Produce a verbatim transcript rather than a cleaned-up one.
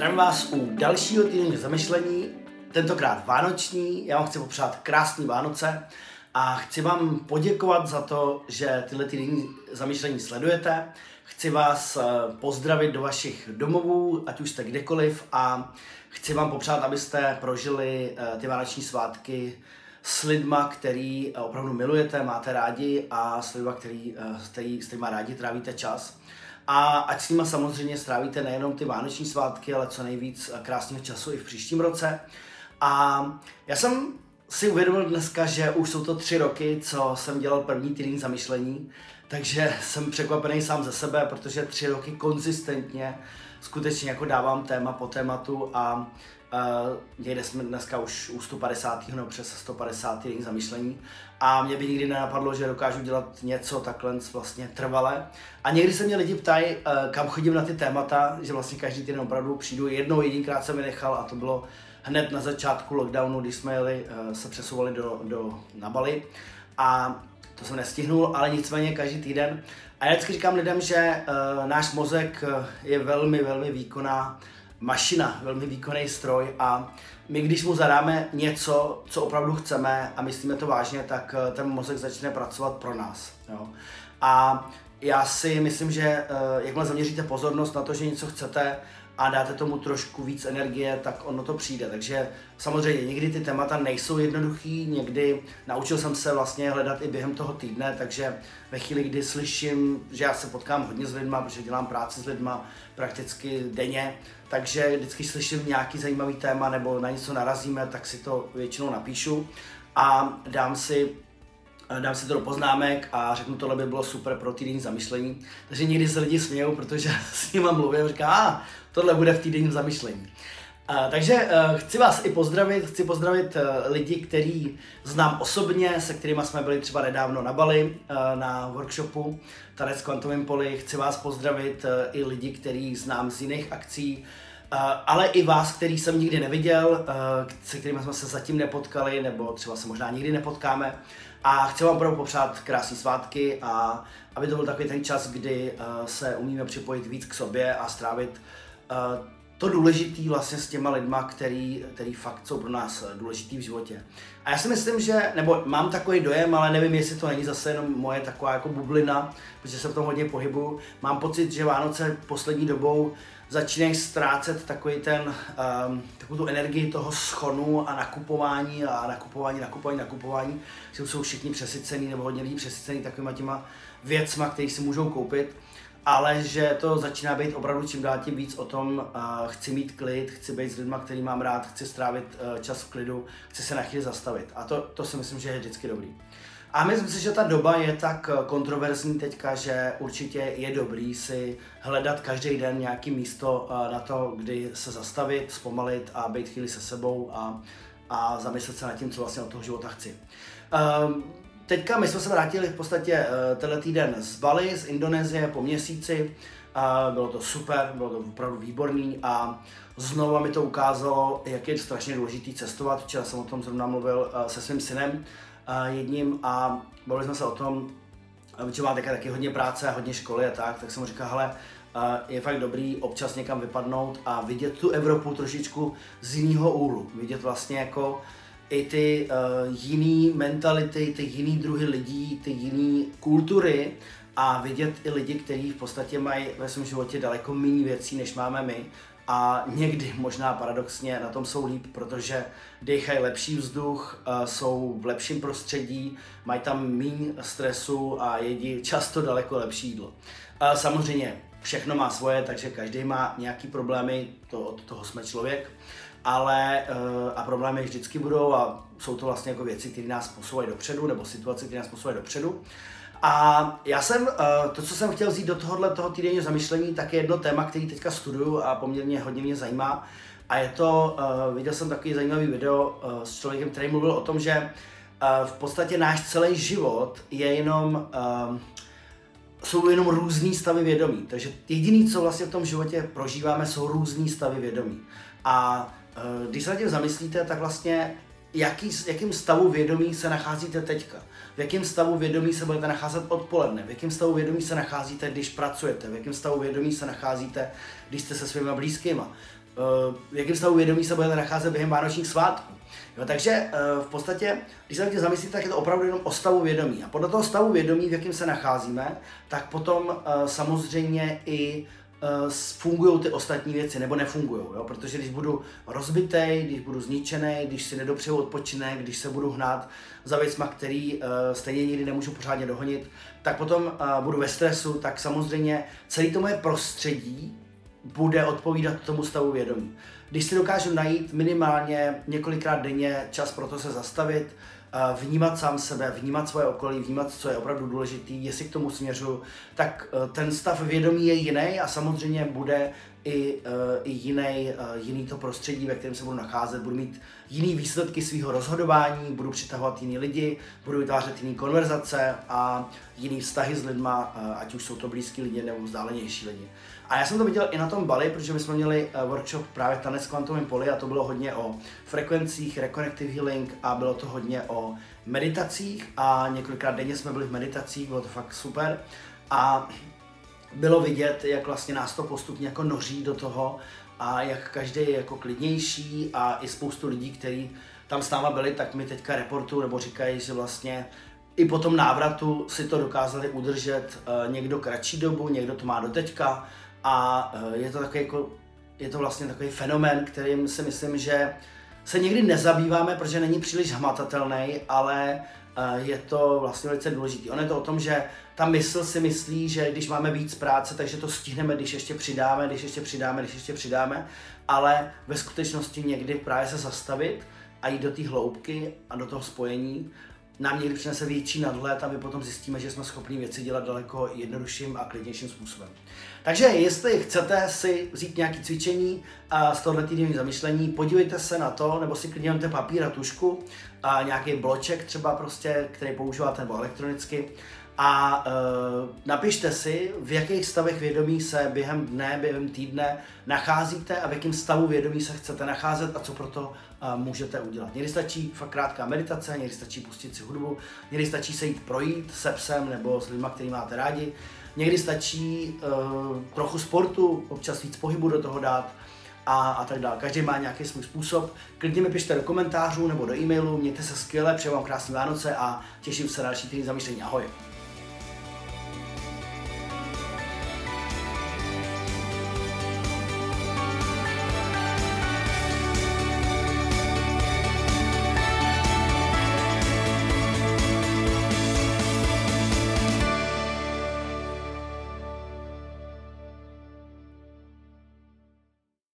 Zdravím vás u dalšího týdenního zamyšlení, tentokrát vánoční. Já vám chci popřát krásné Vánoce a chci vám poděkovat za to, že tyhle týdenní zamyšlení sledujete. Chci vás pozdravit do vašich domovů, ať už jste kdekoliv, a chci vám popřát, abyste prožili ty vánoční svátky s lidma, který opravdu milujete, máte rádi, a s lidma, který, který s kterýma rádi trávíte čas. A ať s nima samozřejmě strávíte nejenom ty vánoční svátky, ale co nejvíc krásného času i v příštím roce. A já jsem si uvědomil dneska, že už jsou to tři roky, co jsem dělal první týden zamyšlení, takže jsem překvapený sám ze sebe, protože tři roky konzistentně skutečně jako dávám téma po tématu a Uh, někde jsme dneska už u sto padesát nebo přes sto padesát týdenních zamyšlení a mě by nikdy nenapadlo, že dokážu dělat něco takhle vlastně trvale. A někdy se mě lidi ptají, uh, kam chodím na ty témata, že vlastně každý týden opravdu přijdu. Jednou jedinkrát jsem je nechal a to bylo hned na začátku lockdownu, když jsme jeli, uh, se přesouvali do, do, na Bali a to jsem nestihnul, ale nicméně každý týden. A já vždycky říkám lidem, že uh, náš mozek uh, je velmi, velmi výkonná mašina, velmi výkonný stroj, a my, když mu zadáme něco, co opravdu chceme a myslíme to vážně, tak ten mozek začne pracovat pro nás. Jo? A já si myslím, že jakmile zaměříte pozornost na to, že něco chcete a dáte tomu trošku víc energie, tak ono to přijde. Takže samozřejmě někdy ty témata nejsou jednoduchý, někdy naučil jsem se vlastně hledat i během toho týdne, takže ve chvíli, kdy slyším, že já se potkám hodně s lidma, protože dělám práci s lidma prakticky denně, takže vždycky slyším nějaký zajímavý téma nebo na něco narazíme, tak si to většinou napíšu a dám si dám si to do poznámek a řeknu, tohle by bylo super pro týdenní zamyšlení. Takže někdy se lidi smějou, protože s nima mluvím a říkám, a ah, tohle bude v týdenním zamyšlení. A, takže uh, chci vás i pozdravit, chci pozdravit uh, lidi, který znám osobně, se kterými jsme byli třeba nedávno na Bali, uh, na workshopu Tanec Kvantovým Poli. Chci vás pozdravit uh, i lidi, který znám z jiných akcí, Uh, ale i vás, který jsem nikdy neviděl, uh, se kterými jsme se zatím nepotkali, nebo třeba se možná nikdy nepotkáme. A chci vám opravdu popřát krásné svátky a aby to byl takový ten čas, kdy uh, se umíme připojit víc k sobě a strávit uh, to důležitý vlastně s těma lidma, který, který fakt jsou pro nás důležitý v životě. A já si myslím, že, nebo mám takový dojem, ale nevím, jestli to není zase jenom moje taková jako bublina, protože se v tom hodně pohybuju. Mám pocit, že Vánoce poslední dobou začínají ztrácet takový ten, um, takovou tu energii toho shonu a nakupování a nakupování, nakupování, nakupování. Jsou, jsou všichni přesycený nebo hodně lidí přesycený takovýma těma věcma, které si můžou koupit. Ale že to začíná být opravdu čím dál tím víc o tom, uh, chci mít klid, chci být s lidma, který mám rád, chci strávit uh, čas v klidu, chci se na chvíli zastavit. A to, to si myslím, že je vždycky dobrý. A myslím si, že ta doba je tak kontroverzní teďka, že určitě je dobrý si hledat každý den nějaké místo uh, na to, kdy se zastavit, zpomalit a být chvíli se sebou a, a zamyslet se nad tím, co vlastně od toho života chci. Um, Teďka my jsme se vrátili v podstatě tenhle týden z Bali, z Indonésie po měsíci. Bylo to super, bylo to opravdu výborný a znovu mi to ukázalo, jak je strašně důležitý cestovat. Včera jsem o tom zrovna mluvil se svým synem jedním a bavili jsme se o tom, že má taky hodně práce, hodně školy a tak, tak jsem mu říkal, hele, je fakt dobrý občas někam vypadnout a vidět tu Evropu trošičku z jiného úhlu, vidět vlastně jako i ty uh, jiný mentality, ty jiný druhy lidí, ty jiný kultury a vidět i lidi, kteří v podstatě mají ve svém životě daleko méně věcí, než máme my. A někdy možná paradoxně na tom jsou líp, protože dýchají lepší vzduch, uh, jsou v lepším prostředí, mají tam méně stresu a jedí často daleko lepší jídlo. Uh, samozřejmě všechno má svoje, takže každý má nějaký problémy, to, od toho jsme člověk. Ale a problémy vždycky budou a jsou to vlastně jako věci, které nás posouvají dopředu, nebo situace, které nás posouvají dopředu. A já jsem, to, co jsem chtěl vzít do tohohle toho týdenního zamyšlení, tak je jedno téma, který teďka studuju a poměrně hodně mě zajímá. A je to, viděl jsem takový zajímavý video s člověkem, který mluvil o tom, že v podstatě náš celý život je jenom, jsou jenom různý stavy vědomí. Takže jediné, co vlastně v tom životě prožíváme, jsou různý stavy vědomí. A když se na tím zamyslíte, tak vlastně jaký, jakým stavu vědomí se nacházíte teďka, v jakém stavu vědomí se budete nacházet odpoledne, v jakém stavu vědomí se nacházíte, když pracujete, v jakém stavu vědomí se nacházíte, když jste se svýma blízkýma, v jakém stavu vědomí se budete nacházet během vánočních svátků. Jo, takže v podstatě, když se na tím zamyslíte, tak je to opravdu jenom o stavu vědomí. A podle toho stavu vědomí, v jakém se nacházíme, tak potom samozřejmě i fungují ty ostatní věci, nebo nefungují, jo? Protože když budu rozbitej, když budu zničený, když si nedopřeju odpočinek, když se budu hnát za věcma, který uh, stejně nikdy nemůžu pořádně dohonit, tak potom uh, budu ve stresu, tak samozřejmě celé to moje prostředí bude odpovídat tomu stavu vědomí. Když si dokážu najít minimálně několikrát denně čas pro to se zastavit, vnímat sám sebe, vnímat svoje okolí, vnímat, co je opravdu důležitý, jestli k tomu směřu, tak ten stav vědomí je jiný a samozřejmě bude i, i jiný, jiný to prostředí, ve kterém se budu nacházet, budu mít jiný výsledky svého rozhodování, budu přitahovat jiný lidi, budu vytvářet jiný konverzace a jiný vztahy s lidma, ať už jsou to blízký lidi nebo vzdálenější lidi. A já jsem to viděl i na tom Bali, protože my jsme měli workshop právě Tanec Kvantovým Poli a to bylo hodně o frekvencích, reconnective healing a bylo to hodně o meditacích a několikrát denně jsme byli v meditacích, bylo to fakt super a bylo vidět, jak vlastně nás to postupně jako noří do toho a jak každý je jako klidnější a i spoustu lidí, kteří tam s náma byli, tak mi teďka reportují nebo říkají, že vlastně i po tom návratu si to dokázali udržet někdo kratší dobu, někdo to má do teďka a je to takový jako, je to vlastně takový fenomén, kterým si myslím, že se někdy nezabýváme, protože není příliš hmatatelný, ale je to vlastně velice důležitý. Ono je to o tom, že ta mysl si myslí, že když máme víc práce, takže to stihneme, když ještě přidáme, když ještě přidáme, když ještě přidáme, ale ve skutečnosti někdy právě se zastavit a jít do té hloubky a do toho spojení nám někdy přinese větší nadhled a my potom zjistíme, že jsme schopni věci dělat daleko jednodušším a klidnějším způsobem. Takže jestli chcete si vzít nějaké cvičení a z tohoto týdenního zamyšlení, podívejte se na to, nebo si klidně vemte papír a tužku, a nějaký bloček třeba prostě, který používáte nebo elektronicky a e, napište si, v jakých stavech vědomí se během dne, během týdne nacházíte a v jakém stavu vědomí se chcete nacházet a co pro to e, můžete udělat. Někdy stačí fakt krátká meditace, někdy stačí pustit si hudbu, někdy stačí se jít projít se psem nebo s lidmi, který máte rádi, někdy stačí e, trochu sportu, občas víc pohybu do toho dát, A, a tak dále. Každý má nějaký svůj způsob. Klidně mi pište do komentářů nebo do e-mailu, mějte se skvěle, přeju vám krásné Vánoce a těším se na další týden zamýšlení. Ahoj!